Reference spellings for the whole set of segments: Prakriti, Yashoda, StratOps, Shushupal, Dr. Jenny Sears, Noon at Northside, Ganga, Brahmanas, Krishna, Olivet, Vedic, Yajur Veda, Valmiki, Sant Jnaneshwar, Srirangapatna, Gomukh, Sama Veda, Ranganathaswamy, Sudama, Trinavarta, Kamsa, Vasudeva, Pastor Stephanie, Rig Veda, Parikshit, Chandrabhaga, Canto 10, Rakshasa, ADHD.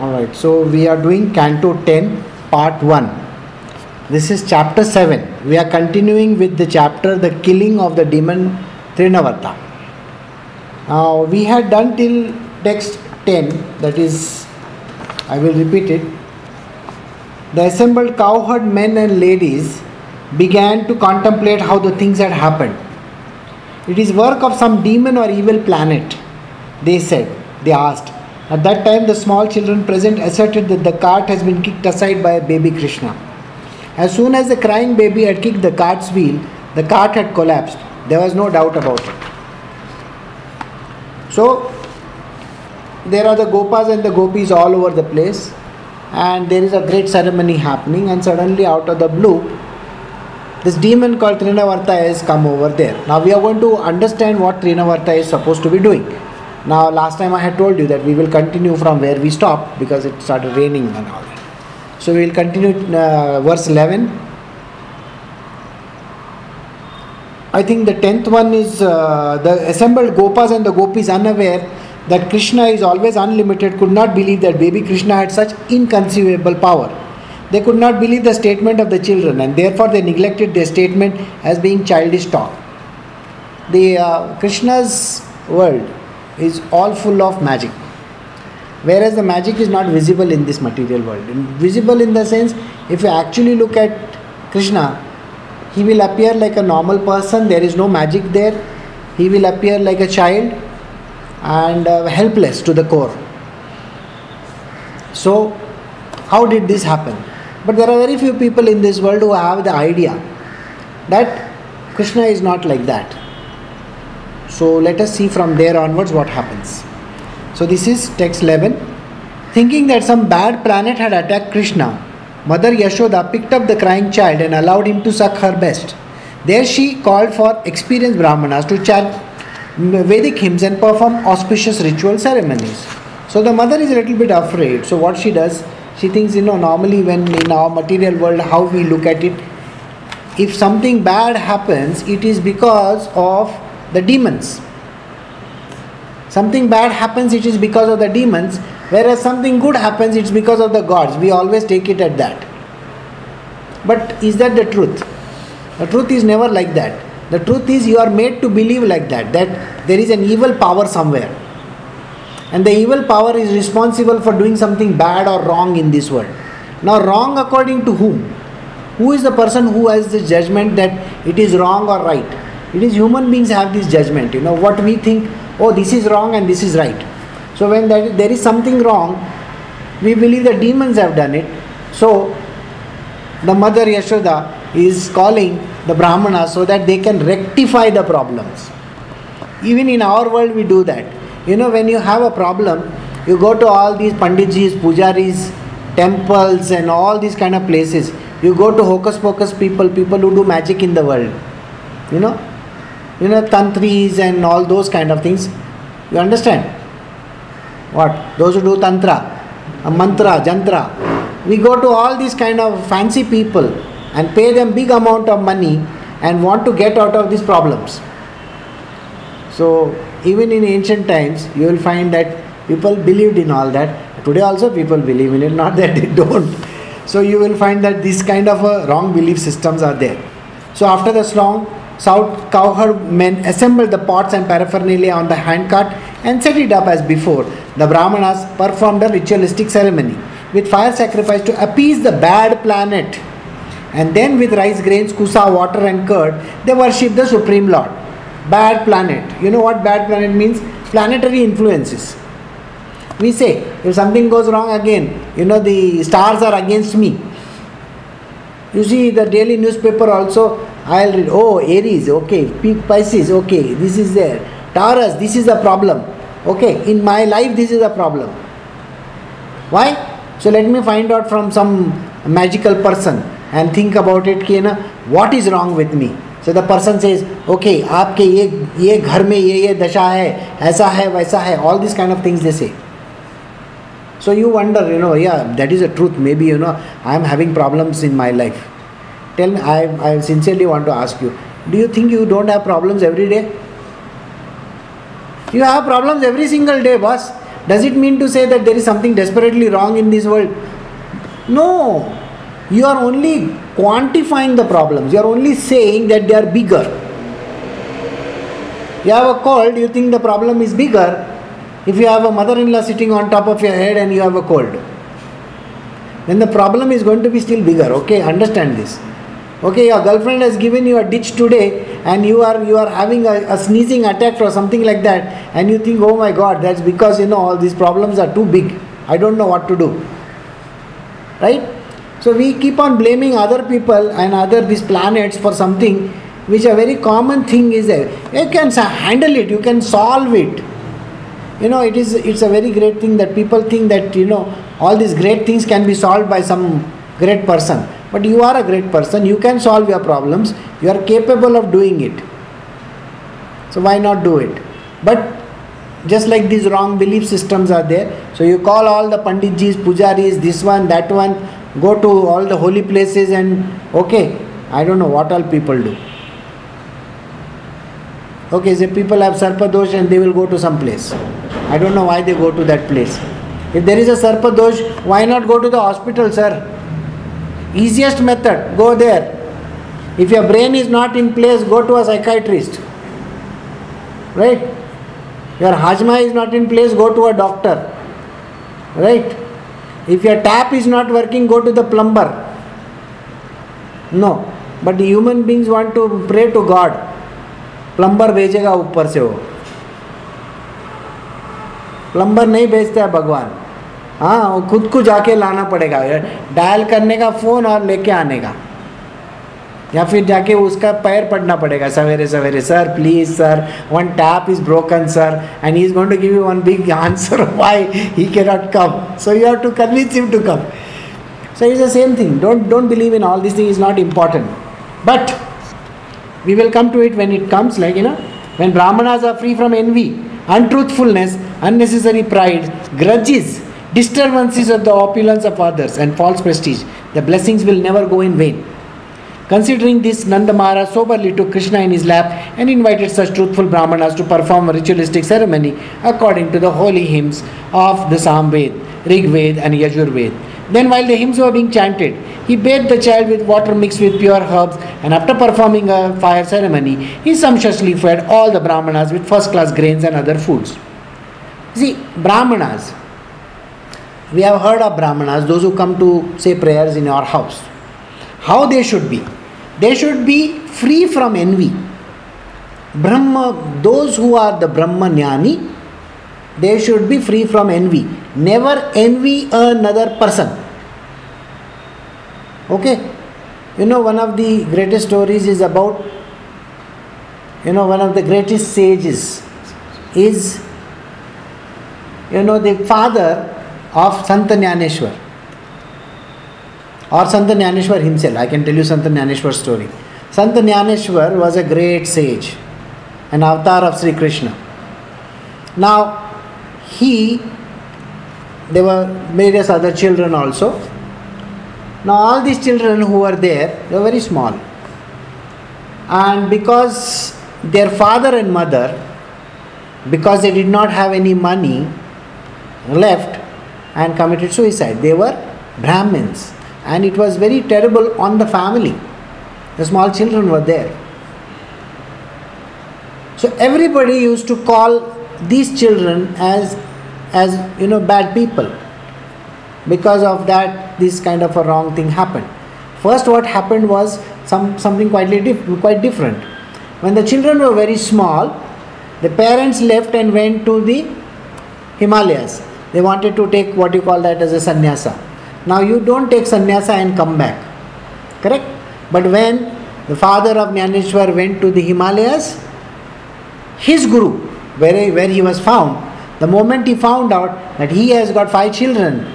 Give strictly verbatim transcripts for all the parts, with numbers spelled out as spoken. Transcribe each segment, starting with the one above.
Alright, so we are doing Canto ten, Part one. This is Chapter seven. We are continuing with the chapter, the killing of the demon Trinavarta. Now, uh, we had done till text ten, that is, I will repeat it. The assembled cowherd men and ladies began to contemplate how the things had happened. It is work of some demon or evil planet, they said. They asked. At that time, the small children present asserted that the cart has been kicked aside by a baby Krishna. As soon as the crying baby had kicked the cart's wheel, the cart had collapsed. There was no doubt about it. So, there are the gopas and the gopis all over the place, and there is a great ceremony happening, and suddenly out of the blue, this demon called Trinavarta has come over there. Now we are going to understand what Trinavarta is supposed to be doing. Now last time I had told you that we will continue from where we stopped because it started raining and all that. So we will continue uh, verse eleven. I think the tenth one is uh, the assembled gopas and the gopis, unaware that Krishna is always unlimited, could not believe that baby Krishna had such inconceivable power. They could not believe the statement of the children, and therefore they neglected their statement as being childish talk. The uh, Krishna's world is all full of magic, whereas the magic is not visible in this material world. Visible in the sense, if you actually look at Krishna, he will appear like a normal person. There is no magic there. He will appear like a child and uh, helpless to the core. So, how did this happen? But there are very few people in this world who have the idea that Krishna is not like that. So let us see from there onwards what happens. So this is text eleven. Thinking that some bad planet had attacked Krishna, Mother Yashoda picked up the crying child and allowed him to suck her breast. There she called for experienced Brahmanas to chant Vedic hymns and perform auspicious ritual ceremonies. So the mother is a little bit afraid. So what she does, she thinks, you know, normally when in our material world, how we look at it, if something bad happens, it is because of the demons. Something bad happens, it is because of the demons, whereas something good happens, it's because of the gods. We always take it at that. But is that the truth? The truth is never like that. The truth is you are made to believe like that, that there is an evil power somewhere. And the evil power is responsible for doing something bad or wrong in this world. Now wrong according to whom? Who is the person who has the judgment that it is wrong or right? It is human beings have this judgment. You know, what we think, oh, this is wrong and this is right. So when that, there is something wrong, we believe the demons have done it. So the mother Yashoda is calling the Brahmanas so that they can rectify the problems. Even in our world we do that. You know, when you have a problem, you go to all these panditjis, pujaris, temples and all these kind of places. You go to hocus pocus people, people who do magic in the world. You know, you know, tantris and all those kind of things. You understand? What? Those who do tantra, mantra, jantra. We go to all these kind of fancy people and pay them big amount of money and want to get out of these problems. So, even in ancient times, you will find that people believed in all that. Today also people believe in it, not that they don't. So you will find that these kind of uh, wrong belief systems are there. So after the song, South cowherd men assembled the pots and paraphernalia on the handcart and set it up as before. The Brahmanas performed a ritualistic ceremony with fire sacrifice to appease the bad planet. And then with rice grains, kusa, water and curd, they worshipped the Supreme Lord. Bad planet. You know what bad planet means? Planetary influences. We say, if something goes wrong again, you know, the stars are against me. You see the daily newspaper also, I'll read, oh, Aries, okay, Pisces, okay, this is there. Taurus, this is the problem. Okay, in my life, this is the problem. Why? So let me find out from some magical person and think about it, ki na, what is wrong with me? So the person says, okay, आपके ये ये घर में ये ये दशा है, ऐसा है, वैसा है, all these kind of things they say. So you wonder, you know, yeah, that is the truth. Maybe, you know, I am having problems in my life. Tell me, I, I sincerely want to ask you, do you think you don't have problems every day? You have problems every single day, boss. Does it mean to say that there is something desperately wrong in this world? No. You are only quantifying the problems. You are only saying that they are bigger. You have a cold, you think the problem is bigger. If you have a mother-in-law sitting on top of your head and you have a cold, then the problem is going to be still bigger. Okay, understand this. Okay, your girlfriend has given you a ditch today and you are you are having a, a sneezing attack or something like that, and you think, oh my God, that's because, you know, all these problems are too big. I don't know what to do. Right? So we keep on blaming other people and other these planets for something which a very common thing is there. You can handle it, you can solve it. You know, it is it's a very great thing that people think that, you know, all these great things can be solved by some great person. But you are a great person, you can solve your problems, you are capable of doing it. So why not do it? But just like these wrong belief systems are there, so you call all the Panditjis, Pujaris, this one, that one, go to all the holy places and okay, I don't know what all people do. Okay, so people have Sarpa Dosh and they will go to some place. I don't know why they go to that place. If there is a Sarpa Dosh, why not go to the hospital, sir? Easiest method, go there. If your brain is not in place, go to a psychiatrist. Right? Your hajma is not in place, go to a doctor. Right? If your tap is not working, go to the plumber. No. But the human beings want to pray to God. Plumber भेजेगा ऊपर से वो. Plumber नहीं भेजता है भगवान. हाँ, वो खुद को जाके लाना पड़ेगा. डायल करने का फोन और लेके आने का, या फिर जाके उसका पैर पड़ना पड़ेगा सवेरे सवेरे. Sir please sir, one tap is broken sir, and he is going to give you one big answer why he can not come. So you have to convince him to come. So it's the same thing. Don't don't believe in all this thing. Is not important. But we will come to it when it comes, like, you know, when Brahmanas are free from envy, untruthfulness, unnecessary pride, grudges, disturbances of the opulence of others and false prestige, the blessings will never go in vain. Considering this, Nanda Maharaj soberly took Krishna in his lap and invited such truthful Brahmanas to perform a ritualistic ceremony according to the holy hymns of the Sama Veda, Rig Veda and Yajur Veda. Then while the hymns were being chanted, he bathed the child with water mixed with pure herbs, and after performing a fire ceremony, he sumptuously fed all the Brahmanas with first-class grains and other foods. See, Brahmanas, we have heard of Brahmanas, those who come to say prayers in our house. How they should be? They should be free from envy. Brahma, those who are the Brahma Jnani, they should be free from envy. Never envy another person. Okay? You know, one of the greatest stories is about, you know, one of the greatest sages is, you know, the father of Sant Jnaneshwar. Or Sant Jnaneshwar himself. I can tell you Sant Jnaneshwar's story. Sant Jnaneshwar was a great sage, an avatar of Sri Krishna. Now, he, there were various other children also. Now all these children who were there, they were very small. And because their father and mother, because they did not have any money left, and committed suicide, they were Brahmins. And it was very terrible on the family. The small children were there. So everybody used to call these children as, as you know, bad people. Because of that, this kind of a wrong thing happened. First, what happened was some something quite, dif- quite different. When the children were very small, the parents left and went to the Himalayas. They wanted to take what you call that as a sannyasa. Now, you don't take sannyasa and come back. Correct? But when the father of Jnaneshwar went to the Himalayas, his guru, where, where he was found, the moment he found out that he has got five children,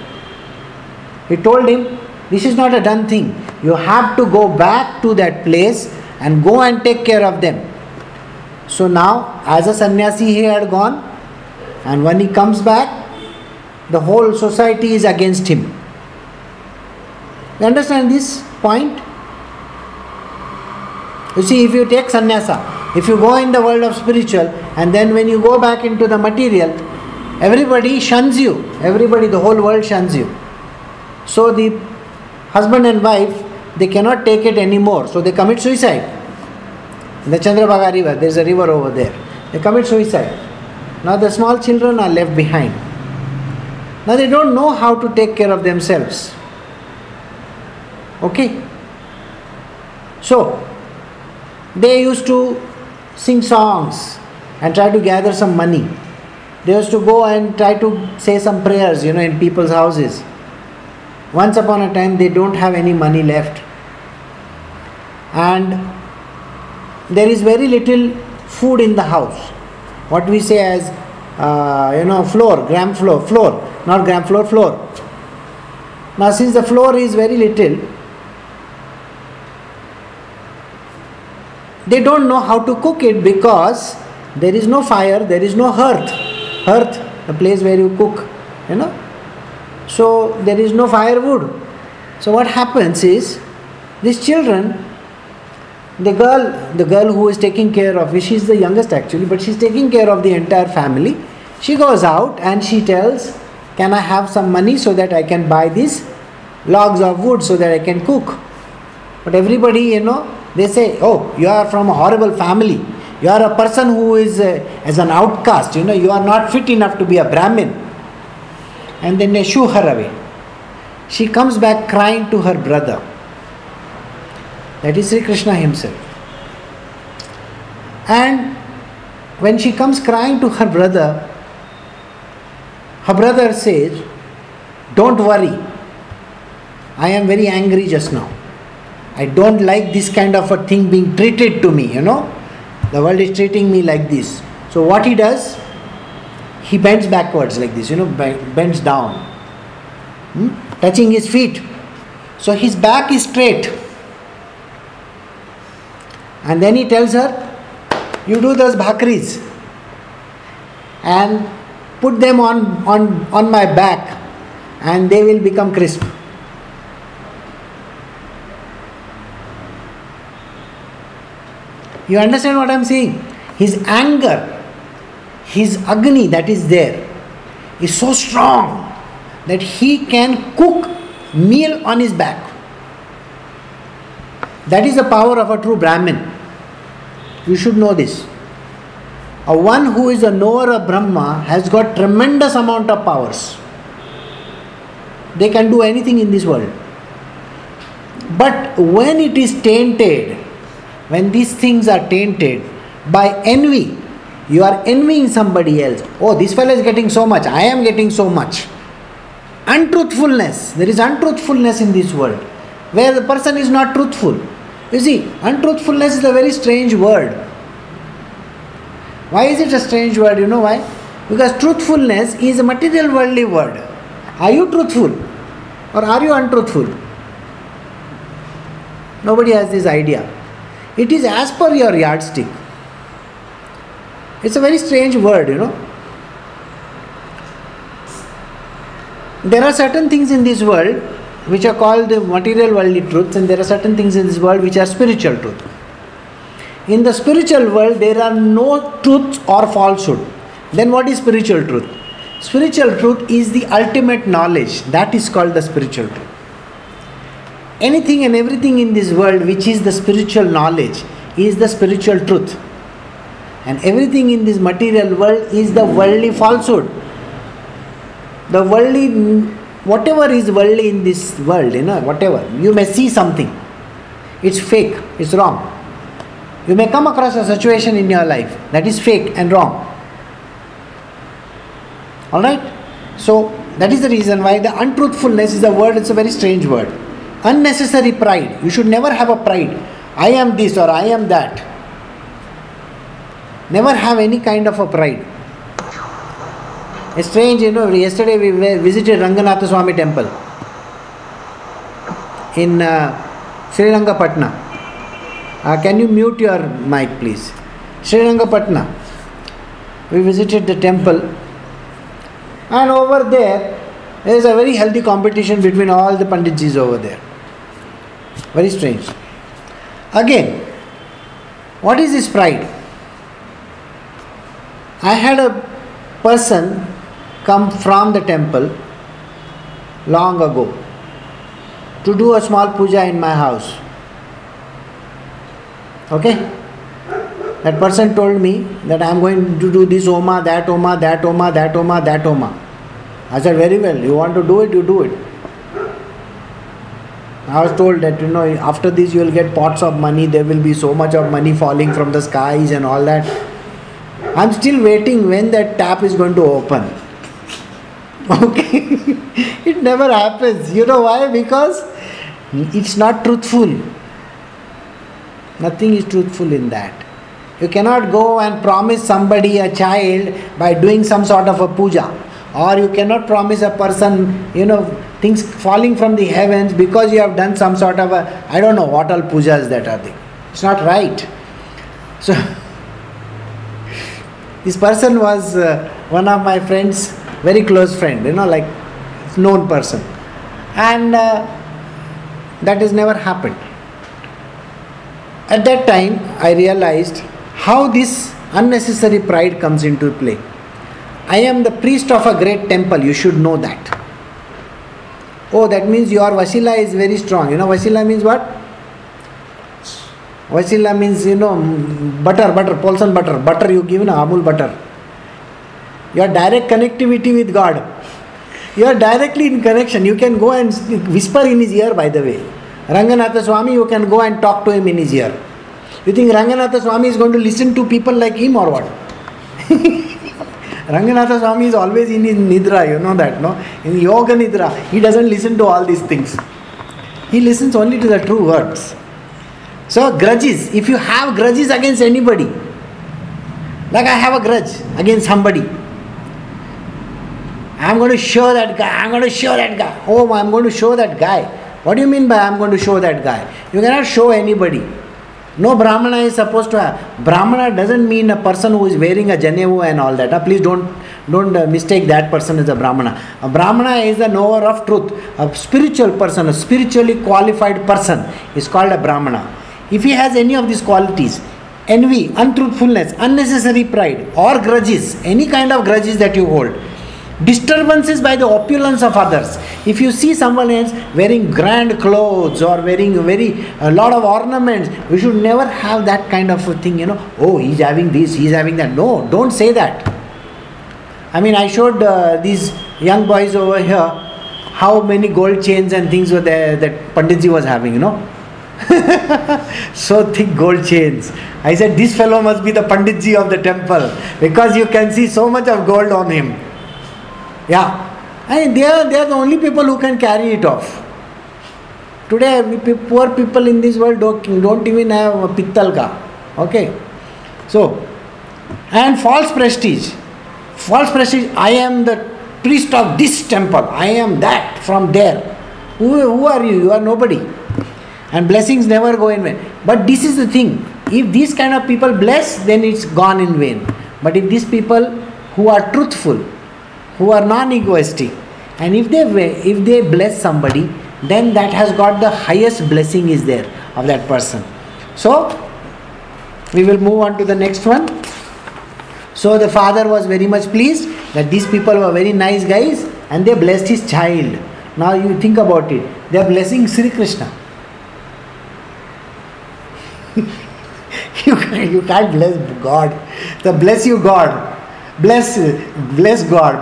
he told him, this is not a done thing. You have to go back to that place and go and take care of them. So now, as a sannyasi he had gone, and when he comes back, the whole society is against him. You understand this point? You see, if you take sannyasa, if you go in the world of spiritual and then when you go back into the material, Everybody shuns you. Everybody, the whole world shuns you. So the husband and wife, they cannot take it anymore. So they commit suicide. In the Chandrabhaga river, there is a river over there. They commit suicide. Now the small children are left behind. Now they don't know how to take care of themselves. Okay? So, they used to sing songs and try to gather some money. They used to go and try to say some prayers, you know, in people's houses. Once upon a time, they don't have any money left. And there is very little food in the house. What we say as, uh, you know, floor, gram floor, floor, not gram floor, floor. Now, since the floor is very little, they don't know how to cook it because there is no fire, there is no hearth. Hearth, a place where you cook, you know. So, there is no firewood. So, what happens is, these children, the girl, the girl who is taking care of, she is the youngest actually, but she is taking care of the entire family. She goes out and she tells, can I have some money so that I can buy these logs of wood so that I can cook? But everybody, you know, they say, oh, you are from a horrible family. You are a person who is uh, as an outcast, you know, you are not fit enough to be a Brahmin. And then they shoo her away. She comes back crying to her brother. That is Sri Krishna himself. And when she comes crying to her brother, her brother says, don't worry, I am very angry just now. I don't like this kind of a thing being treated to me, you know. The world is treating me like this. So what he does, he bends backwards like this, you know, bends down, hmm? touching his feet. So his back is straight. And then he tells her, you do those bhakris and put them on, on, on my back and they will become crisp. You understand what I am saying? His anger, his agni that is there is so strong that he can cook meal on his back. That is the power of a true Brahmin. You should know this. A one who is a knower of Brahma has got tremendous amount of powers. They can do anything in this world. But when it is tainted, when these things are tainted by envy, you are envying somebody else. Oh, this fellow is getting so much. I am getting so much. Untruthfulness. There is untruthfulness in this world, where the person is not truthful. You see, untruthfulness is a very strange word. Why is it a strange word? You know why? Because truthfulness is a material worldly word. Are you truthful or are you untruthful? Nobody has this idea. It is as per your yardstick. It's a very strange word, you know. There are certain things in this world which are called the material worldly truths, and there are certain things in this world which are spiritual truth. In the spiritual world, there are no truths or falsehood. Then what is spiritual truth? Spiritual truth is the ultimate knowledge. That is called the spiritual truth. Anything and everything in this world which is the spiritual knowledge is the spiritual truth. And everything in this material world is the worldly falsehood. The worldly... Whatever is worldly in this world, you know, whatever, you may see something, it's fake, it's wrong. You may come across a situation in your life that is fake and wrong. Alright? So, that is the reason why the untruthfulness is a word, it's a very strange word. Unnecessary pride. You should never have a pride. I am this or I am that. Never have any kind of a pride. It's strange, you know, yesterday we visited Ranganathaswamy temple in uh, Srirangapatna. Uh, can you mute your mic, please? Srirangapatna. We visited the temple, and over there, there is a very healthy competition between all the Panditjis over there. Very strange. Again, what is this pride? I had a person come from the temple long ago to do a small puja in my house. Okay? That person told me that I am going to do this Oma, that Oma, that Oma, that Oma, that Oma. I said, very well, you want to do it, you do it. I was told that, you know, after this you will get pots of money, there will be so much of money falling from the skies and all that. I am still waiting when that tap is going to open. Okay? It never happens. You know why? Because it's not truthful. Nothing is truthful in that. You cannot go and promise somebody a child by doing some sort of a puja. Or you cannot promise a person, you know, things falling from the heavens because you have done some sort of a, I don't know what all pujas that are there. It's not right. So, this person was uh, one of my friends, very close friend, you know, like known person. And uh, that has never happened. At that time, I realized how this unnecessary pride comes into play. I am the priest of a great temple, you should know that. Oh, that means your vasila is very strong. You know, vasila means what? Vasila means, you know, butter, butter, Polson butter. Butter you give, no, Amul butter. Your direct connectivity with God. You are directly in connection. You can go and whisper in his ear, by the way. Ranganathaswamy, you can go and talk to him in his ear. You think Ranganathaswamy is going to listen to people like him or what? Ranganathaswamy is always in his nidra, you know that, no? In yoga nidra, he doesn't listen to all these things. He listens only to the true words. So grudges, if you have grudges against anybody, like I have a grudge against somebody, I'm going to show that guy, I'm going to show that guy, oh, I'm going to show that guy. What do you mean by I'm going to show that guy? You cannot show anybody. No Brahmana is supposed to have. Brahmana doesn't mean a person who is wearing a janevu and all that. Please don't don't mistake that person as a Brahmana. A Brahmana is a knower of truth. A spiritual person, a spiritually qualified person is called a Brahmana. If he has any of these qualities, envy, untruthfulness, unnecessary pride or grudges, any kind of grudges that you hold, disturbances by the opulence of others. If you see someone else wearing grand clothes or wearing very a lot of ornaments, we should never have that kind of a thing, you know. Oh, he's having this, he's having that. No, don't say that. I mean, I showed uh, these young boys over here how many gold chains and things were there that Panditji was having, you know. So thick gold chains. I said, this fellow must be the Panditji of the temple because you can see so much of gold on him. Yeah. I mean, they are, they are the only people who can carry it off. Today, we, poor people in this world don't, don't even have a pittal ka. Okay. So, and false prestige. False prestige. I am the priest of this temple. I am that from there. Who, who are you? You are nobody. And blessings never go in vain. But this is the thing. If these kind of people bless, then it's gone in vain. But if these people who are truthful, who are non-egoistic, and if they if they bless somebody, then that has got the highest blessing is there of that person. So we will move on to the next one. So the father was very much pleased that these people were very nice guys and they blessed his child. Now you think about it, they are blessing Sri Krishna. you, can't, you can't bless God. So bless you God. Bless, bless God.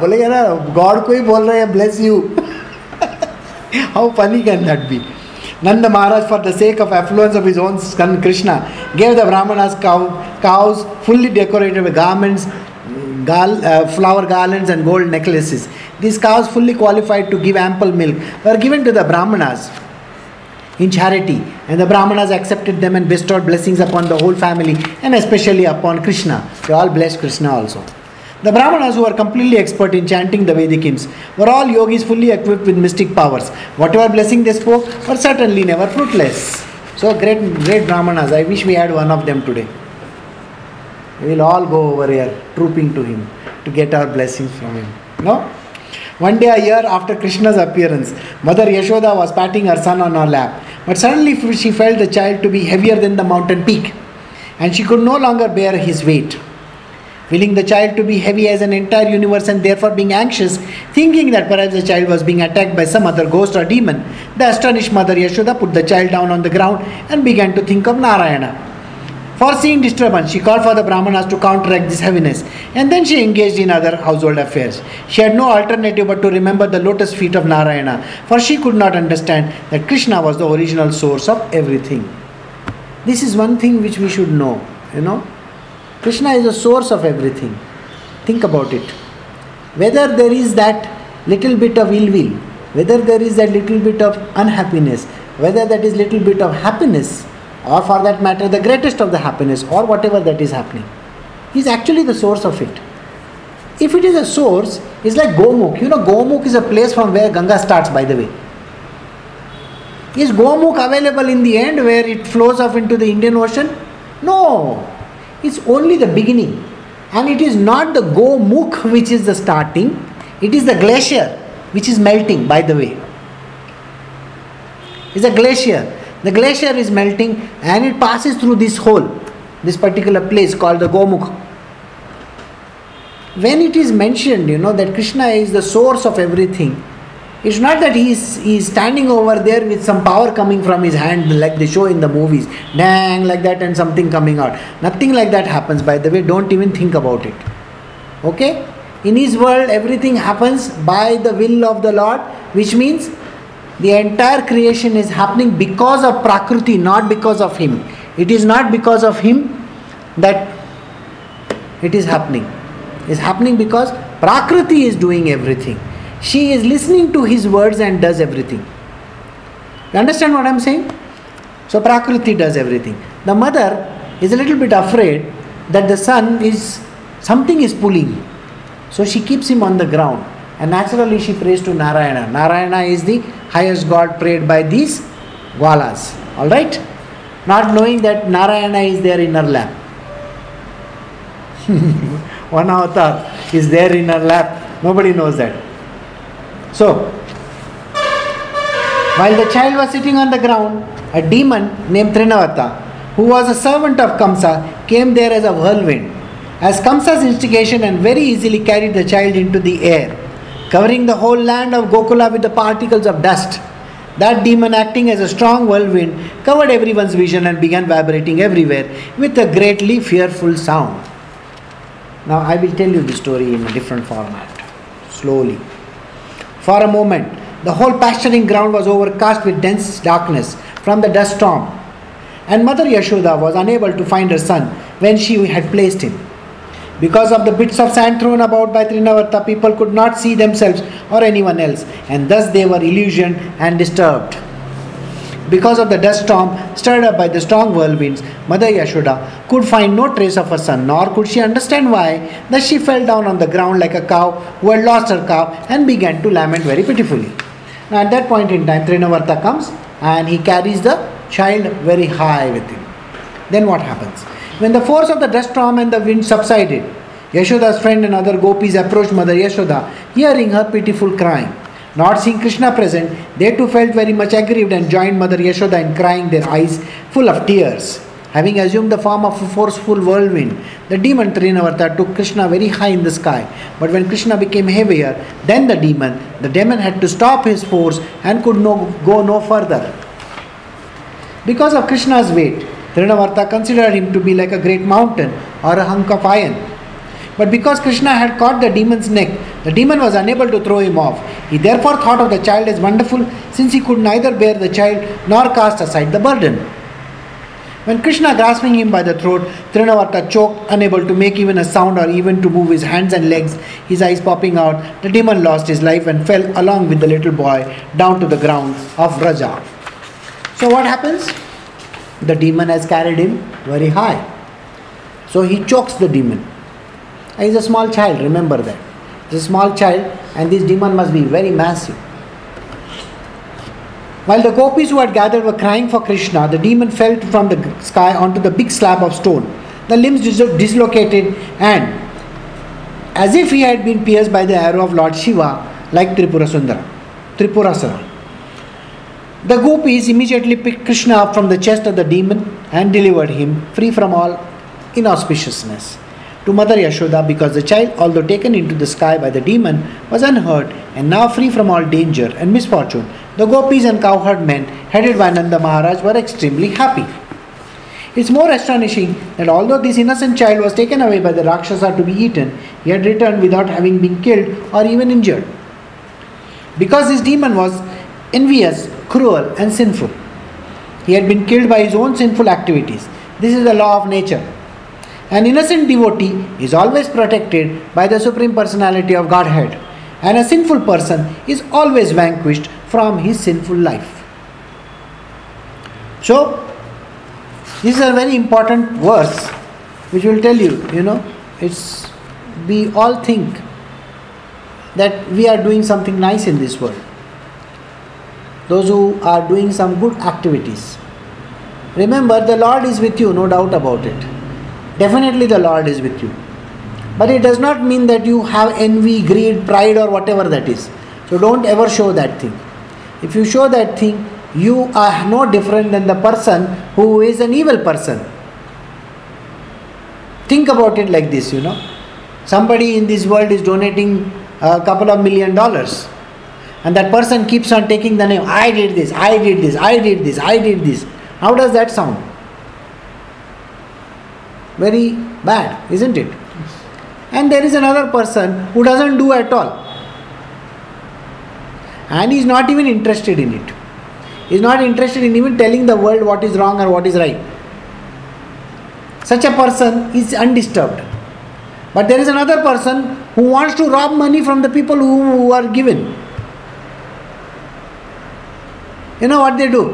God ko hi bol raha hai, bless you. How funny can that be? Nanda Maharaj, for the sake of affluence of his own son Krishna, gave the Brahmanas cow, cows fully decorated with garments, gal, uh, flower garlands and gold necklaces. These cows, fully qualified to give ample milk, were given to the Brahmanas in charity, and the Brahmanas accepted them and bestowed blessings upon the whole family and especially upon Krishna. They all blessed Krishna also. The Brahmanas, who were completely expert in chanting the Vedic hymns, were all yogis fully equipped with mystic powers. Whatever blessing they spoke were certainly never fruitless. So great, great Brahmanas. I wish we had one of them today. We will all go over here trooping to him to get our blessings from him. No? One day a year after Krishna's appearance, Mother Yashoda was patting her son on her lap. But suddenly she felt the child to be heavier than the mountain peak, and she could no longer bear his weight. feeling the child to be heavy as an entire universe and therefore being anxious, thinking that perhaps the child was being attacked by some other ghost or demon. The astonished mother Yashoda put the child down on the ground and began to think of Narayana. Foreseeing disturbance, she called for the Brahmanas to counteract this heaviness, and then she engaged in other household affairs. She had no alternative but to remember the lotus feet of Narayana, for she could not understand that Krishna was the original source of everything. This is one thing which we should know, you know. Krishna is the source of everything. Think about it. Whether there is that little bit of ill will, whether there is that little bit of unhappiness, whether that is little bit of happiness, or for that matter the greatest of the happiness or whatever that is happening, he is actually the source of it. If it is a source, it's like Gomukh. You know, Gomukh is a place from where Ganga starts, by the way. Is Gomukh available in the end where it flows off into the Indian Ocean? No. It's only the beginning. And it is not the Gomukh which is the starting. It is the glacier which is melting, by the way. It's a glacier. The glacier is melting and it passes through this hole, this particular place called the Gomukh. When it is mentioned, you know, that Krishna is the source of everything, it's not that he is, he is standing over there with some power coming from his hand like they show in the movies, dang, like that, and something coming out. Nothing like that happens, by the way. Don't even think about it. Okay? In his world, everything happens by the will of the Lord, which means the entire creation is happening because of Prakriti, not because of him. It is not because of him that it is happening. It is happening because Prakriti is doing everything. She is listening to his words and does everything. You understand what I am saying? So Prakriti does everything. The mother is a little bit afraid that the son is, something is pulling. So she keeps him on the ground. And naturally she prays to Narayana. Narayana is the highest god prayed by these Gwalas. Alright? Not knowing that Narayana is there in her lap. One avatar is there in her lap. Nobody knows that. So, while the child was sitting on the ground, a demon named Trinavarta, who was a servant of Kamsa, came there as a whirlwind. As Kamsa's instigation, and very easily carried the child into the air, covering the whole land of Gokula with the particles of dust. That demon, acting as a strong whirlwind, covered everyone's vision and began vibrating everywhere with a greatly fearful sound. Now I will tell you the story in a different format, slowly. For a moment, the whole pasturing ground was overcast with dense darkness from the dust storm, and Mother Yashoda was unable to find her son when she had placed him. Because of the bits of sand thrown about by Trinavarta, people could not see themselves or anyone else, and thus they were illusioned and disturbed. Because of the dust storm stirred up by the strong whirlwinds, Mother Yashoda could find no trace of her son, nor could she understand why. Thus she fell down on the ground like a cow who had lost her calf and began to lament very pitifully. Now at that point in time, Trinavarta comes and he carries the child very high with him. Then what happens? When the force of the dust storm and the wind subsided, Yashoda's friend and other gopis approached Mother Yashoda, hearing her pitiful crying. Not seeing Krishna present, they too felt very much aggrieved and joined Mother Yashoda in crying, their eyes full of tears. Having assumed the form of a forceful whirlwind, the demon Trinavarta took Krishna very high in the sky. But when Krishna became heavier than the demon, the demon had to stop his force and could no, go no further. Because of Krishna's weight, Trinavarta considered him to be like a great mountain or a hunk of iron. But because Krishna had caught the demon's neck, the demon was unable to throw him off. He therefore thought of the child as wonderful, since he could neither bear the child nor cast aside the burden. When Krishna, grasping him by the throat, Trinavarta choked, unable to make even a sound or even to move his hands and legs, his eyes popping out, the demon lost his life and fell along with the little boy down to the ground of Raja. So what happens? The demon has carried him very high. So he chokes the demon. He is a small child, remember that. He is a small child, and this demon must be very massive. While the gopis who had gathered were crying for Krishna, the demon fell from the sky onto the big slab of stone. The limbs dislocated, and as if he had been pierced by the arrow of Lord Shiva, like Tripurasundara, Tripurasara. The gopis immediately picked Krishna up from the chest of the demon and delivered him, free from all inauspiciousness. to Mother Yashoda because the child, although taken into the sky by the demon, was unhurt and now free from all danger and misfortune. The gopis and cowherd men, headed by Nanda Maharaj, were extremely happy. It's more astonishing that although this innocent child was taken away by the Rakshasa to be eaten, he had returned without having been killed or even injured, because this demon was envious, cruel and sinful. He had been killed by his own sinful activities. This is the law of nature. An innocent devotee is always protected by the Supreme Personality of Godhead, and a sinful person is always vanquished from his sinful life. So, this is a very important verse which will tell you, you know, it's we all think that we are doing something nice in this world. Those who are doing some good activities. Remember, the Lord is with you, no doubt about it. Definitely the Lord is with you. But it does not mean that you have envy, greed, pride or whatever that is. So don't ever show that thing. If you show that thing, you are no different than the person who is an evil person. Think about it like this, you know. Somebody in this world is donating a couple of million dollars. And that person keeps on taking the name, I did this, I did this, I did this, I did this. How does that sound? Very bad, isn't it? And there is another person who doesn't do at all. And he is not even interested in it. He is not interested in even telling the world what is wrong and what is right. Such a person is undisturbed. But there is another person who wants to rob money from the people who, who are given. You know what they do?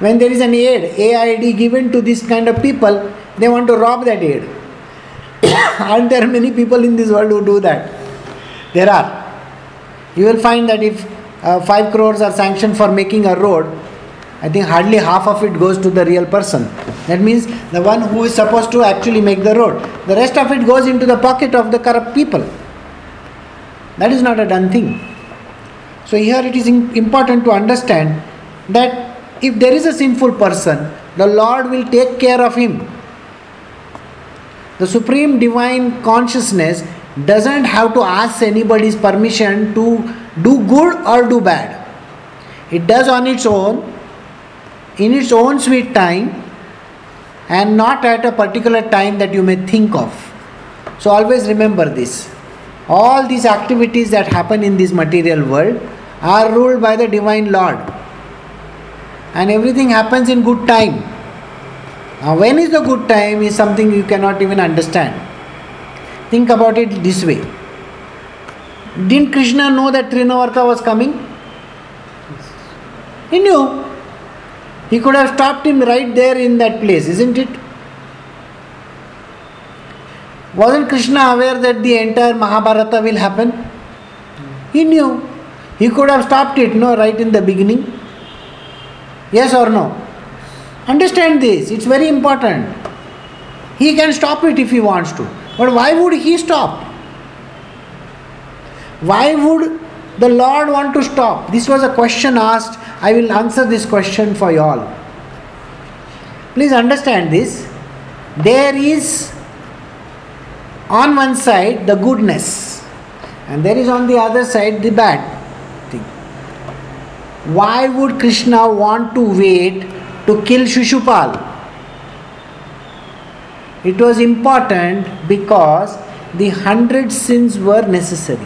When there is an aid, A I D given to this kind of people, they want to rob that aid. Aren't there many people in this world who do that? There are. You will find that if uh, five crores are sanctioned for making a road, I think hardly half of it goes to the real person. That means the one who is supposed to actually make the road. The rest of it goes into the pocket of the corrupt people. That is not a done thing. So here it is important to understand that if there is a sinful person, the Lord will take care of him. The Supreme Divine Consciousness doesn't have to ask anybody's permission to do good or do bad. It does on its own, in its own sweet time, and not at a particular time that you may think of. So always remember this. All these activities that happen in this material world are ruled by the Divine Lord. And everything happens in good time. Now when is the good time is something you cannot even understand. Think about it this way. Didn't Krishna know that Trinavarta was coming? He knew. He could have stopped him right there in that place, isn't it? Wasn't Krishna aware that the entire Mahabharata will happen? He knew. He could have stopped it, no, right in the beginning. Yes or no? Understand this, it's very important. He can stop it if he wants to. But why would he stop? Why would the Lord want to stop? This was a question asked. I will answer this question for you all. Please understand this. There is on one side the goodness, and there is on the other side the bad thing. Why would Krishna want to wait to kill Shushupal? It was important because the hundred sins were necessary.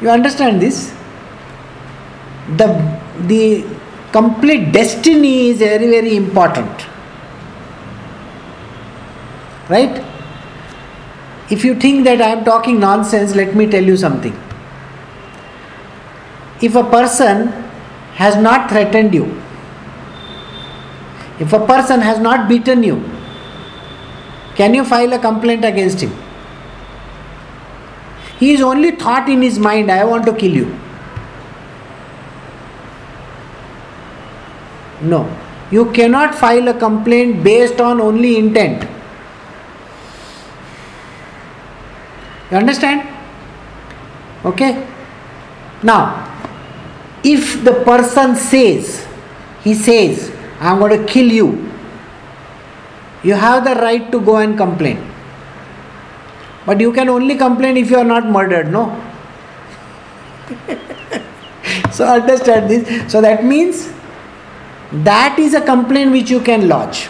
You understand this? The, the complete destiny is very, very important. Right? If you think that I am talking nonsense, let me tell you something. If a person has not threatened you, if a person has not beaten you, can you file a complaint against him? He is only thought in his mind, I want to kill you. No, you cannot file a complaint based on only intent. You understand? Okay? Now, if the person says, he says, I am going to kill you, you have the right to go and complain. But you can only complain if you are not murdered, no? So understand this. So that means that is a complaint which you can lodge.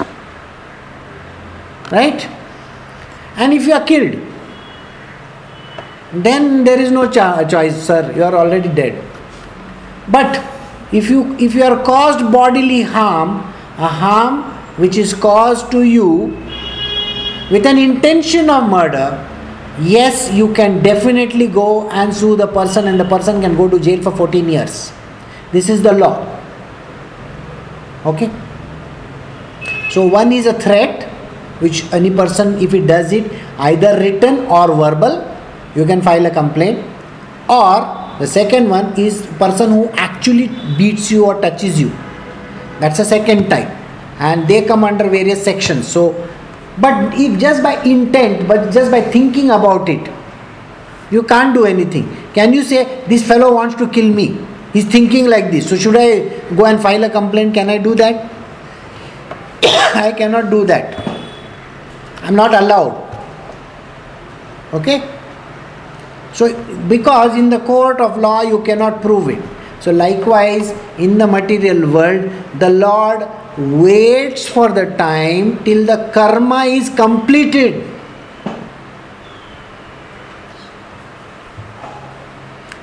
Right? And if you are killed, then there is no cho- choice, sir. You are already dead. But if you if you are caused bodily harm, a harm which is caused to you with an intention of murder, yes, you can definitely go and sue the person, and the person can go to jail for fourteen years. This is the law. Okay? So one is a threat, which any person, if he does it, either written or verbal, you can file a complaint. Or the second one is person who actually beats you or touches you. That's the second type. And they come under various sections. So, but if just by intent, but just by thinking about it, you can't do anything. Can you say, this fellow wants to kill me? He's thinking like this. So should I go and file a complaint? Can I do that? I cannot do that. I'm not allowed. Okay? So, because in the court of law you cannot prove it. So, likewise, in the material world, the Lord waits for the time till the karma is completed.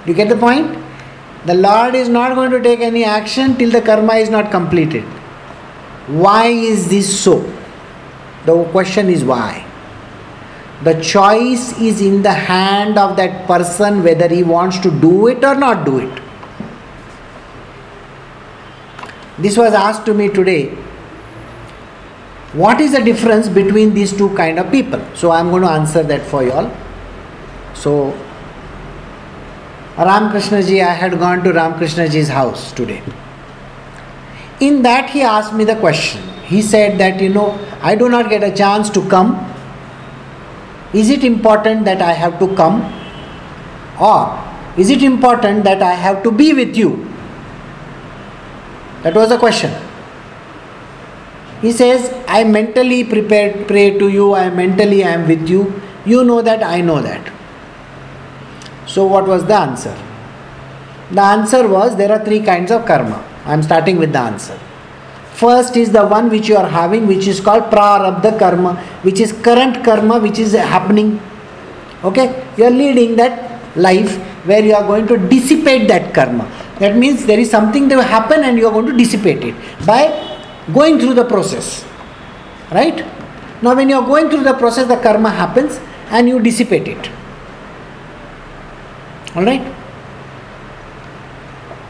You get the point? The Lord is not going to take any action till the karma is not completed. Why is this so? The question is why? The choice is in the hand of that person whether he wants to do it or not do it. This was asked to me today. What is the difference between these two kind of people? So I am going to answer that for you all. So Ramakrishna ji, I had gone to Ramakrishna ji's house today. In that he asked me the question. He said that, you know, I do not get a chance to come. Is it important that I have to come, or is it important that I have to be with you? That was the question. He says, I mentally prepared, pray to you, I mentally I am with you. You know that, I know that. So what was the answer? The answer was, there are three kinds of karma. I am starting with the answer. First is the one which you are having, which is called prarabdha karma, which is current karma, which is happening. Okay? You are leading that life where you are going to dissipate that karma. That means there is something that will happen and you are going to dissipate it by going through the process. Right? Now when you are going through the process, the karma happens and you dissipate it. Alright?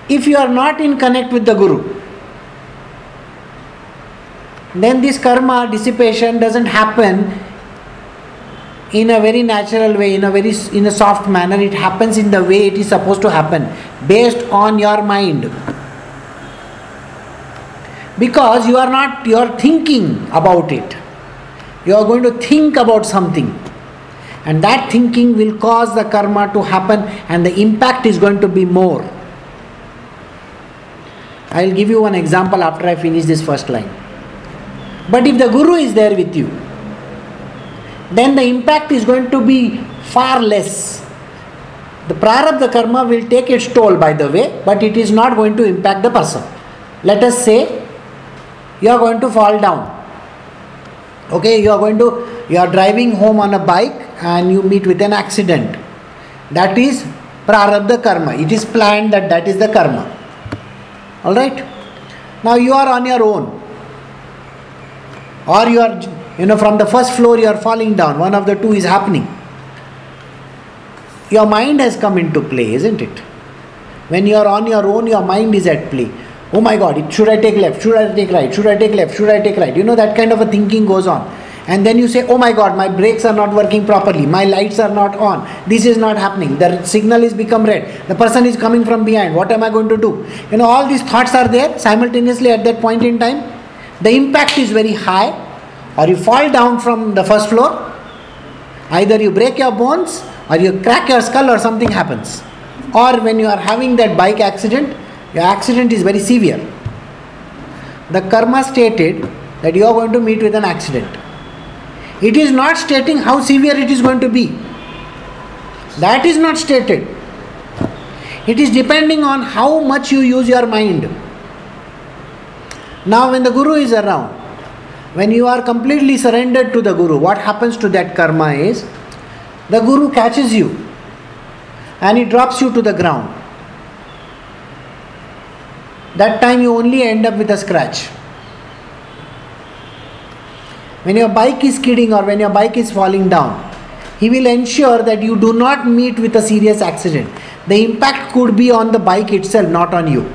If you are not in connect with the Guru, then this karma dissipation doesn't happen in a very natural way, in a very in a soft manner. It happens in the way it is supposed to happen, based on your mind. Because you are not, you are thinking about it. You are going to think about something. And that thinking will cause the karma to happen, and the impact is going to be more. I will give you one example after I finish this first line. But if the Guru is there with you, then the impact is going to be far less. The prarabdha karma will take its toll, by the way, but it is not going to impact the person. Let us say you are going to fall down. Okay, you are going to you are driving home on a bike and you meet with an accident. That is prarabdha karma. It is planned that that is the karma. All right. Now you are on your own. Or you are, you know, from the first floor you are falling down. One of the two is happening. Your mind has come into play, isn't it? When you are on your own, your mind is at play. Oh my God, should I take left? Should I take right? Should I take left? Should I take right? You know, that kind of a thinking goes on. And then you say, oh my God, my brakes are not working properly. My lights are not on. This is not happening. The signal is become red. The person is coming from behind. What am I going to do? You know, all these thoughts are there simultaneously at that point in time. The impact is very high, or you fall down from the first floor. Either you break your bones, or you crack your skull, or something happens. Or when you are having that bike accident, your accident is very severe. The karma stated that you are going to meet with an accident. It is not stating how severe it is going to be. That is not stated. It is depending on how much you use your mind. Now when the Guru is around, when you are completely surrendered to the Guru, what happens to that karma is, the Guru catches you and he drops you to the ground. That time you only end up with a scratch. When your bike is skidding or when your bike is falling down, he will ensure that you do not meet with a serious accident. The impact could be on the bike itself, not on you.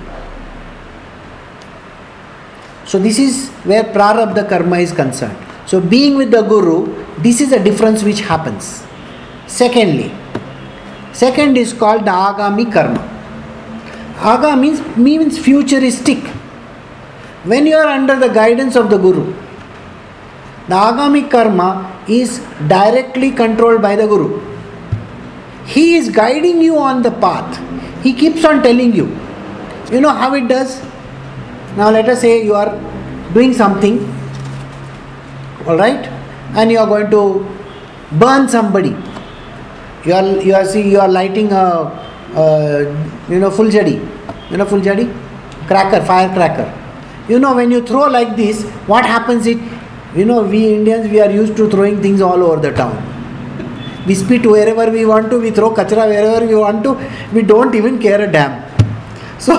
So this is where prarabdha karma is concerned. So being with the Guru, this is a difference which happens. Secondly, second is called the agami karma. Aga means, means futuristic. When you are under the guidance of the Guru, the agami karma is directly controlled by the Guru. He is guiding you on the path. He keeps on telling you. You know how it does? Now let us say you are doing something, alright, and you are going to burn somebody. You are, you are, see, you are lighting a Uh, you know fuljadi, you know fuljadi, cracker, firecracker. You know when you throw like this, what happens? It, you know we Indians, we are used to throwing things all over the town. We spit wherever we want to, we throw kachra wherever we want to, we don't even care a damn. So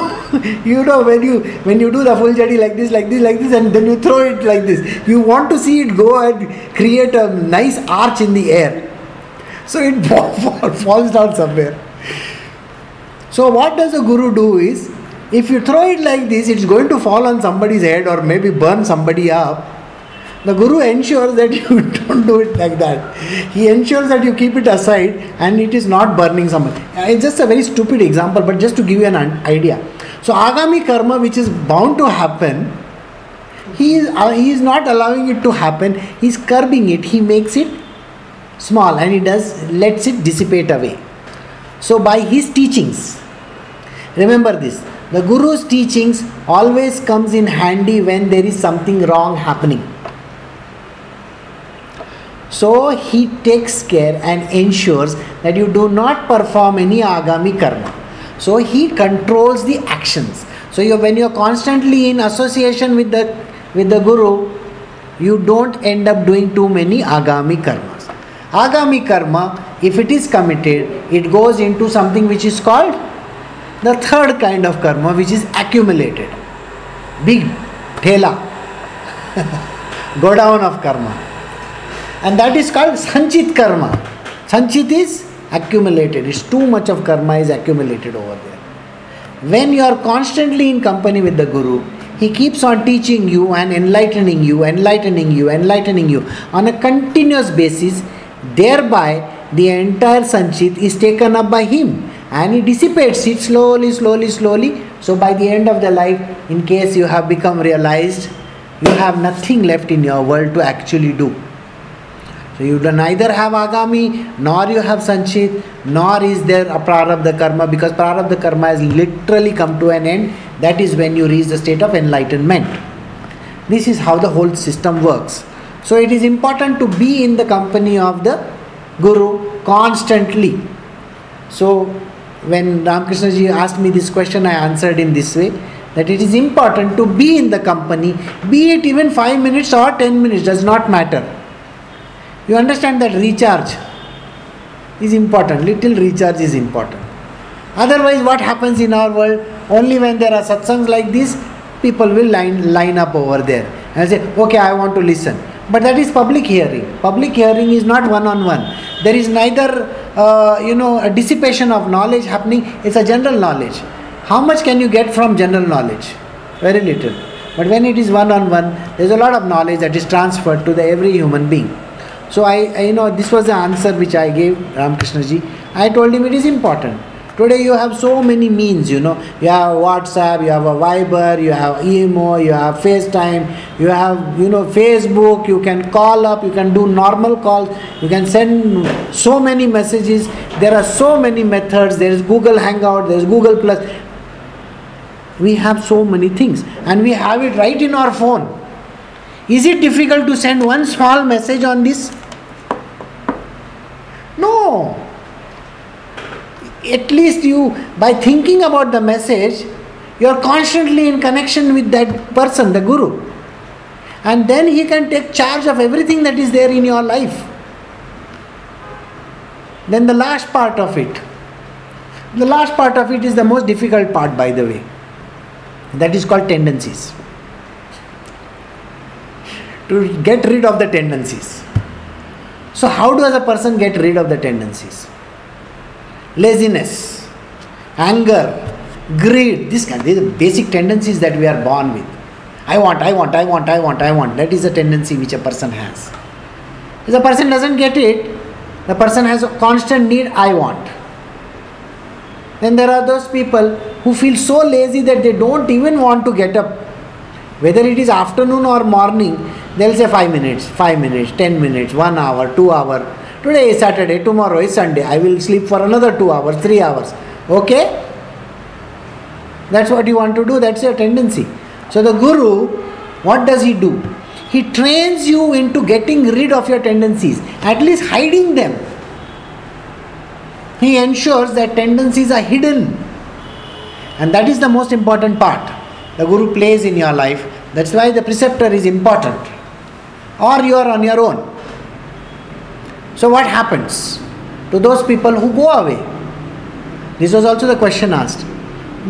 you know when you when you do the fuljadi like this, like this, like this, and then you throw it like this, you want to see it go and create a nice arch in the air. So it falls down somewhere. So what does the Guru do is, if you throw it like this, it's going to fall on somebody's head or maybe burn somebody up. The Guru ensures that you don't do it like that. He ensures that you keep it aside and it is not burning somebody. It's just a very stupid example, but just to give you an idea. So agami karma, which is bound to happen, he is, uh, he is not allowing it to happen. He is curbing it. He makes it small and he does lets it dissipate away. So by his teachings, remember this, the Guru's teachings always comes in handy when there is something wrong happening. So he takes care and ensures that you do not perform any agami karma. So he controls the actions. So you, when you are constantly in association with the, with the Guru, you don't end up doing too many agami karmas. Agami karma, if it is committed, it goes into something which is called the third kind of karma, which is accumulated. Big thela. Go down of karma. And that is called sanchit karma. Sanchit is accumulated. It's too much of karma is accumulated over there. When you are constantly in company with the Guru, he keeps on teaching you and enlightening you, enlightening you, enlightening you on a continuous basis. Thereby, the entire sanchit is taken up by him. And he dissipates it slowly, slowly, slowly. So by the end of the life, in case you have become realized, you have nothing left in your world to actually do. So you do neither have agami, nor you have sanchit, nor is there a prarabdha karma, because prarabdha karma has literally come to an end. That is when you reach the state of enlightenment. This is how the whole system works. So it is important to be in the company of the Guru constantly. So when Ramakrishna Ji asked me this question, I answered in this way, that it is important to be in the company, be it even five minutes or ten minutes, does not matter. You understand that recharge is important, little recharge is important. Otherwise, what happens in our world, only when there are satsangs like this, people will line, line up over there and say, okay, I want to listen. But that is public hearing. Public hearing is not one-on-one. There is neither Uh, you know, a dissipation of knowledge happening. It's a general knowledge. How much can you get from general knowledge? Very little. But when it is one-on-one, there's a lot of knowledge that is transferred to the every human being. So I, I you know, this was the answer which I gave Ramakrishna Ji. I told him it is important. Today you have so many means, you know. You have WhatsApp, you have a Viber, you have email, you have FaceTime, you have, you know, Facebook, you can call up, you can do normal calls, you can send so many messages. There are so many methods. There is Google Hangout, there is Google Plus. We have so many things and we have it right in our phone. Is it difficult to send one small message on this? No. At least you, by thinking about the message, you are constantly in connection with that person, the Guru. And then he can take charge of everything that is there in your life. Then the last part of it. The last part of it is the most difficult part, by the way. That is called tendencies. To get rid of the tendencies. So how does a person get rid of the tendencies? Laziness, anger, greed, these kind of basic tendencies that we are born with. I want, I want, I want, I want, I want. That is a tendency which a person has. If the person doesn't get it, the person has a constant need, I want. Then there are those people who feel so lazy that they don't even want to get up. Whether it is afternoon or morning, they'll say five minutes, five minutes, ten minutes, one hour, two hours. Today is Saturday, tomorrow is Sunday. I will sleep for another two hours, three hours. Okay? That's what you want to do. That's your tendency. So the Guru, what does he do? He trains you into getting rid of your tendencies, at least hiding them. He ensures that tendencies are hidden. And that is the most important part the Guru plays in your life. That's why the preceptor is important. Or you are on your own. So what happens to those people who go away? This was also the question asked.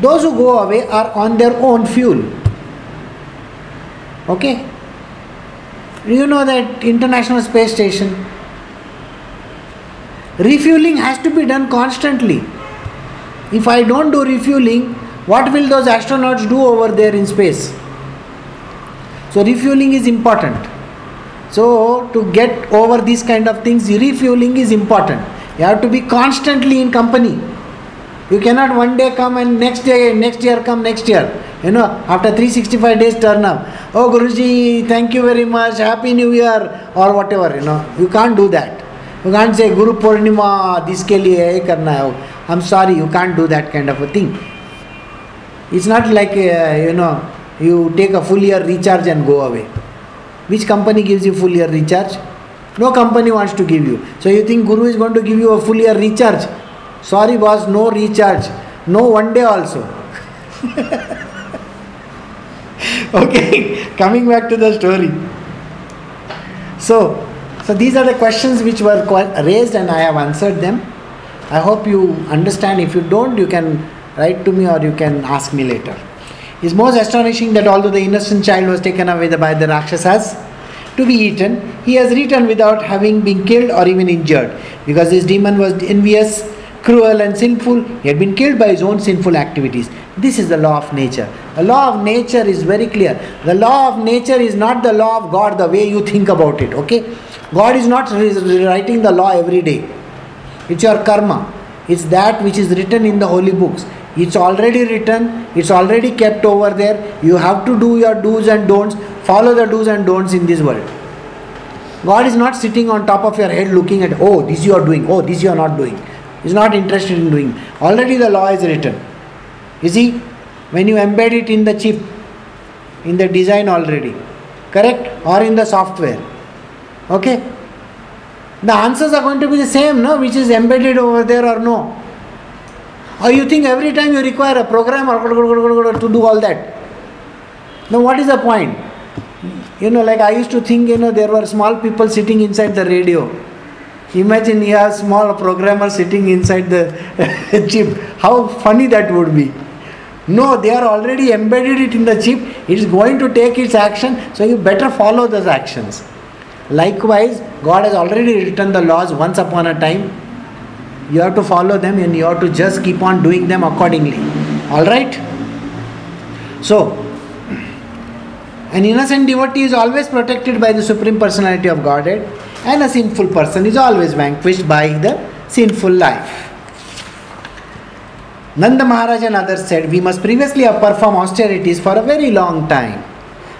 Those who go away are on their own fuel. Okay? You know that International Space Station, refueling has to be done constantly. If I don't do refueling, what will those astronauts do over there in space? So refueling is important. So to get over these kind of things, refueling is important. You have to be constantly in company. You cannot one day come and next day, next year come, next year. You know, after three hundred sixty-five days turn up. Oh Guruji, thank you very much, Happy New Year or whatever, you know. You can't do that. You can't say Guru Purnima, this ke liye hai karna hai. I'm sorry, you can't do that kind of a thing. It's not like, uh, you know, you take a full year recharge and go away. Which company gives you full year recharge? No company wants to give you. So you think Guru is going to give you a full year recharge? Sorry boss, no recharge. No one day also. Okay, coming back to the story. So, so these are the questions which were raised and I have answered them. I hope you understand. If you don't, you can write to me or you can ask me later. It's most astonishing that although the innocent child was taken away by the Rakshasas to be eaten, he has returned without having been killed or even injured. Because this demon was envious, cruel and sinful, he had been killed by his own sinful activities. This is the law of nature. The law of nature is very clear. The law of nature is not the law of God the way you think about it. Okay? God is not rewriting the law every day. It's your karma. It's that which is written in the holy books. It's already written, it's already kept over there. You have to do your do's and don'ts, follow the do's and don'ts in this world. God is not sitting on top of your head looking at, oh, this you are doing, oh, this you are not doing. He's not interested in doing. Already the law is written. You see, when you embed it in the chip, in the design already, correct? Or in the software, okay? The answers are going to be the same, no? Which is embedded over there or no. Or you think every time you require a programmer to do all that. Now what is the point? You know, like I used to think, you know, there were small people sitting inside the radio. Imagine you have small programmer sitting inside the chip. How funny that would be. No, they are already embedded it in the chip. It is going to take its action. So you better follow those actions. Likewise, God has already written the laws once upon a time. You have to follow them and you have to just keep on doing them accordingly. Alright? So, an innocent devotee is always protected by the Supreme Personality of Godhead, and a sinful person is always vanquished by the sinful life. Nanda Maharaj and others said, we must previously have performed austerities for a very long time.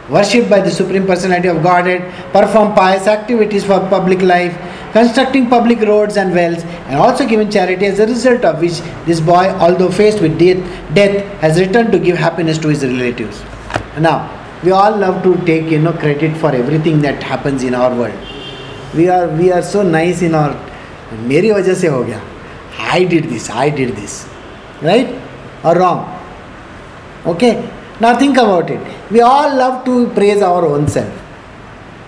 Worshipped by the Supreme Personality of Godhead, perform pious activities for public life, constructing public roads and wells, and also given charity, as a result of which this boy, although faced with death, death has returned to give happiness to his relatives. Now, We all love to take, you know, credit for everything that happens in our world. We are we are so nice in our. मेरी वजह से हो गया. I did this. I did this. Right or wrong? Okay. Now think about it. We all love to praise our own self.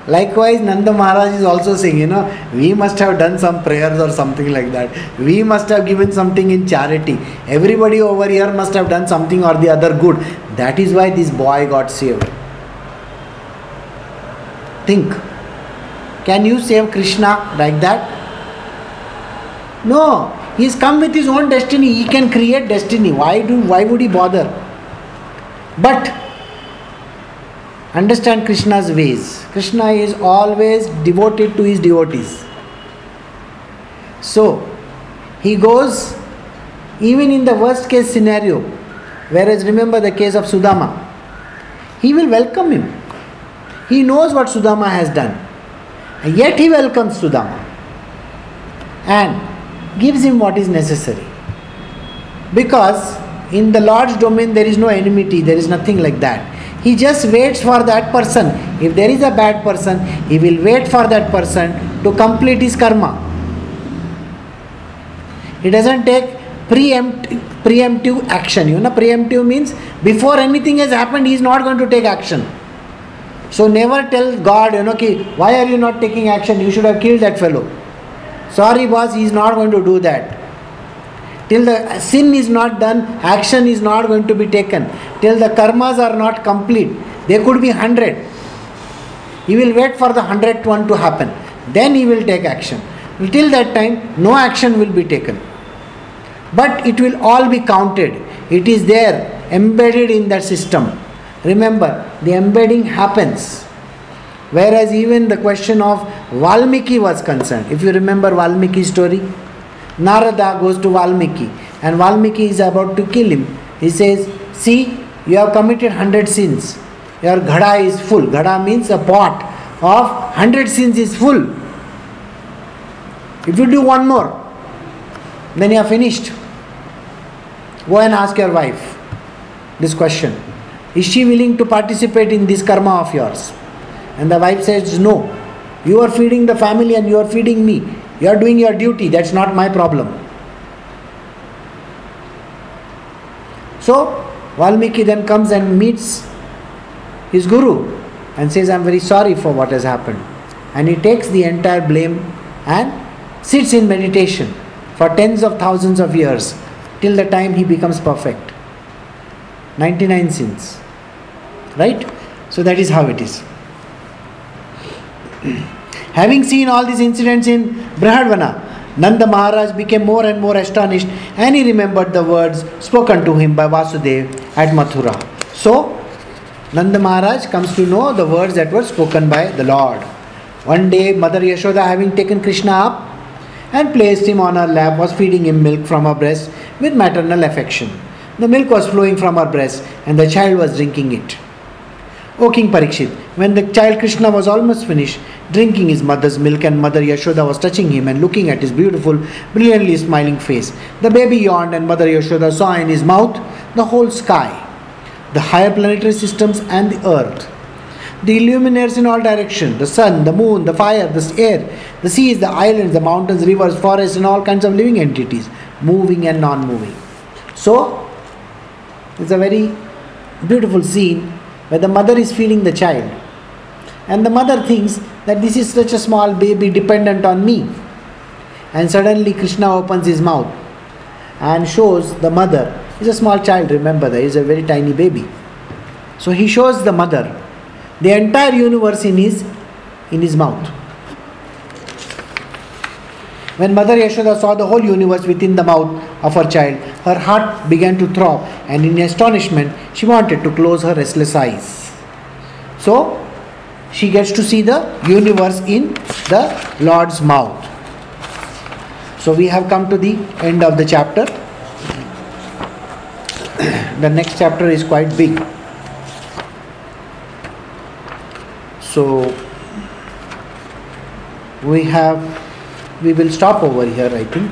Likewise, Nanda Maharaj is also saying, you know, we must have done some prayers or something like that. We must have given something in charity. Everybody over here must have done something or the other good. That is why this boy got saved. Think. Can you save Krishna like that? No. He has come with his own destiny. He can create destiny. Why do? Why would he bother? But understand Krishna's ways. Krishna is always devoted to his devotees. So, he goes even in the worst case scenario. Whereas remember the case of Sudama. He will welcome him. He knows what Sudama has done. And yet he welcomes Sudama. And gives him what is necessary. Because in the Lord's domain there is no enmity, there is nothing like that. He just waits for that person. If there is a bad person, he will wait for that person to complete his karma. He doesn't take preempt, preemptive action. You know, preemptive means before anything has happened, he is not going to take action. So never tell God, you know, okay, why are you not taking action? You should have killed that fellow. Sorry boss, he is not going to do that. Till the sin is not done, action is not going to be taken. Till the karmas are not complete. They could be hundred. He will wait for the hundredth one to happen. Then he will take action. Till that time, no action will be taken. But it will all be counted. It is there, embedded in that system. Remember, the embedding happens. Whereas even the question of Valmiki was concerned. If you remember Valmiki's story, Narada goes to Valmiki and Valmiki is about to kill him. He says, see, you have committed hundred sins. Your ghada is full. Ghada means a pot of hundred sins is full. If you do one more, then you are finished. Go and ask your wife this question. Is she willing to participate in this karma of yours? And the wife says, no. You are feeding the family and you are feeding me. You are doing your duty. That's not my problem. So, Valmiki then comes and meets his guru and says, I'm very sorry for what has happened. And he takes the entire blame and sits in meditation for tens of thousands of years till the time he becomes perfect. ninety-nine sins. Right? So that is how it is. Having seen all these incidents in Brahadvana, Nanda Maharaj became more and more astonished and he remembered the words spoken to him by Vasudeva at Mathura. So, Nanda Maharaj comes to know the words that were spoken by the Lord. One day, Mother Yashoda, having taken Krishna up and placed him on her lap, was feeding him milk from her breast with maternal affection. The milk was flowing from her breast and the child was drinking it. O King Parikshit, when the child Krishna was almost finished drinking his mother's milk and Mother Yashoda was touching him and looking at his beautiful, brilliantly smiling face, the baby yawned and Mother Yashoda saw in his mouth the whole sky, the higher planetary systems and the earth, the illuminaires in all directions, the sun, the moon, the fire, the air, the seas, the islands, the mountains, rivers, forests and all kinds of living entities, moving and non-moving. So, it's a very beautiful scene where the mother is feeding the child and the mother thinks that this is such a small baby dependent on me, and suddenly Krishna opens his mouth and shows the mother. He's a small child, remember, that he's a very tiny baby. So he shows the mother the entire universe in his in his mouth. When Mother Yashoda saw the whole universe within the mouth of her child, her heart began to throb and in astonishment she wanted to close her restless eyes. So, she gets to see the universe in the Lord's mouth. So, we have come to the end of the chapter. The next chapter is quite big. So, we have... We will stop over here, I think.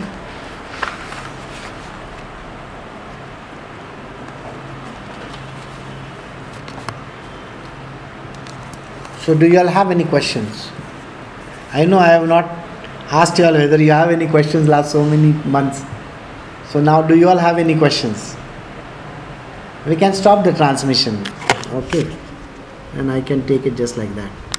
So do you all have any questions? I know I have not asked you all whether you have any questions last so many months. So now do you all have any questions? We can stop the transmission. Okay. And I can take it just like that.